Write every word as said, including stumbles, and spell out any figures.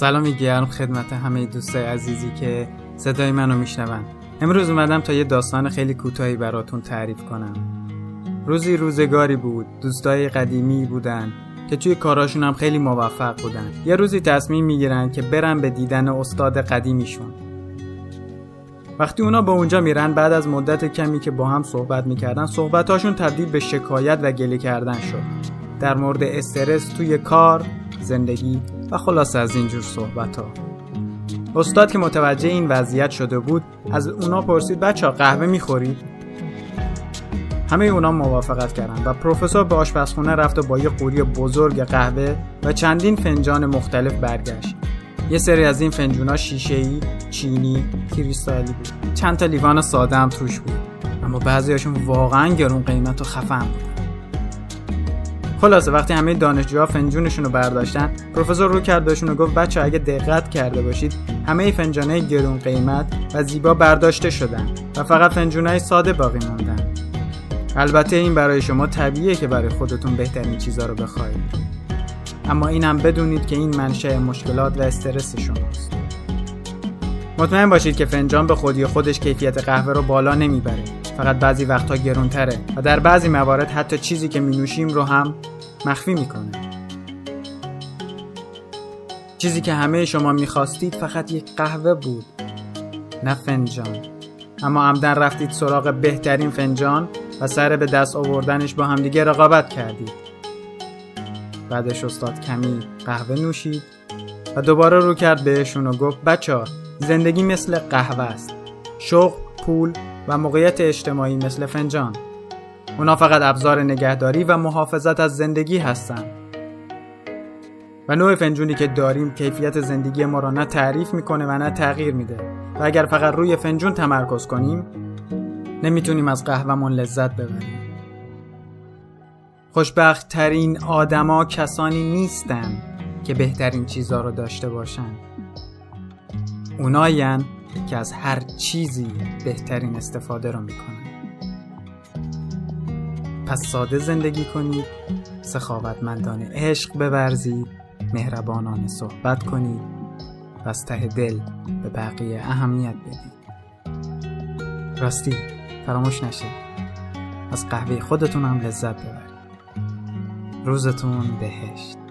سلام گرم خدمت همه دوستای عزیزی که صدای منو میشنون. امروز اومدم تا یه داستان خیلی کوتاهی براتون تعریف کنم. روزی روزگاری بود، دوستای قدیمی بودن که توی کاراشون هم خیلی موفق بودن. یه روزی تصمیم میگیرن که برن به دیدن استاد قدیمیشون. وقتی اونا به اونجا میرن، بعد از مدت کمی که با هم صحبت میکردن، صحبتاشون تبدیل به شکایت و گله کردن شد در مورد استرس توی کار، زندگی و خلاصه از اینجور صحبت ها. استاد که متوجه این وضعیت شده بود، از اونا پرسید بچه‌ها قهوه میخورید؟ همه اونا موافقت کردن و پروفسور به آشپزخونه رفت و با یه قوری بزرگ قهوه و چندین فنجان مختلف برگشت. یه سری از این فنجون‌ها شیشه‌ای، چینی، کریستالی بود. چند تا لیوان ساده هم توش بود، اما بعضی‌هاشون واقعاً گرون قیمت و خفن بود. خلاصه وقتی همه دانشجوها فنجونشون رو برداشتن، پروفسور رو کرد بهشون و گفت بچه اگه دقت کرده باشید، همه فنجانای گرون قیمت و زیبا برداشته شدن و فقط فنجونای ساده باقی موندن. البته این برای شما طبیعیه که برای خودتون بهترین چیزا رو بخواید، اما این هم بدونید که این منشأ مشکلات و استرس شماست. مطمئن باشید که فنجان به خودی خودش کیفیت قهوه رو بالا نمیبره، فقط بعضی وقتها گرونتره و در بعضی موارد حتی چیزی که می‌نوشیم رو هم مخفی میکنه. چیزی که همه شما میخواستید فقط یک قهوه بود، نه فنجان، اما عمدن رفتید سراغ بهترین فنجان و سر به دست آوردنش با همدیگه رقابت کردید. بعدش استاد کمی قهوه نوشید و دوباره رو کرد بهشون و گفت بچه‌ها زندگی مثل قهوه است، شغل، پول و موقعیت اجتماعی مثل فنجان. اونا فقط ابزار نگهداری و محافظت از زندگی هستن و نوع فنجونی که داریم کیفیت زندگی ما را نه تعریف میکنه و نه تغییر میده و اگر فقط روی فنجون تمرکز کنیم نمیتونیم از قهوه‌مون لذت ببریم. خوشبخت ترین آدما کسانی نیستن که بهترین چیزا رو داشته باشن، اوناین که از هر چیزی بهترین استفاده رو میکنن. پس ساده زندگی کنید، سخاوتمندانه عشق بورزید، مهربانانه صحبت کنید و از ته دل به بقیه اهمیت بدید. راستی فراموش نشه از قهوه خودتون هم لذت ببرید. روزتون بهشت.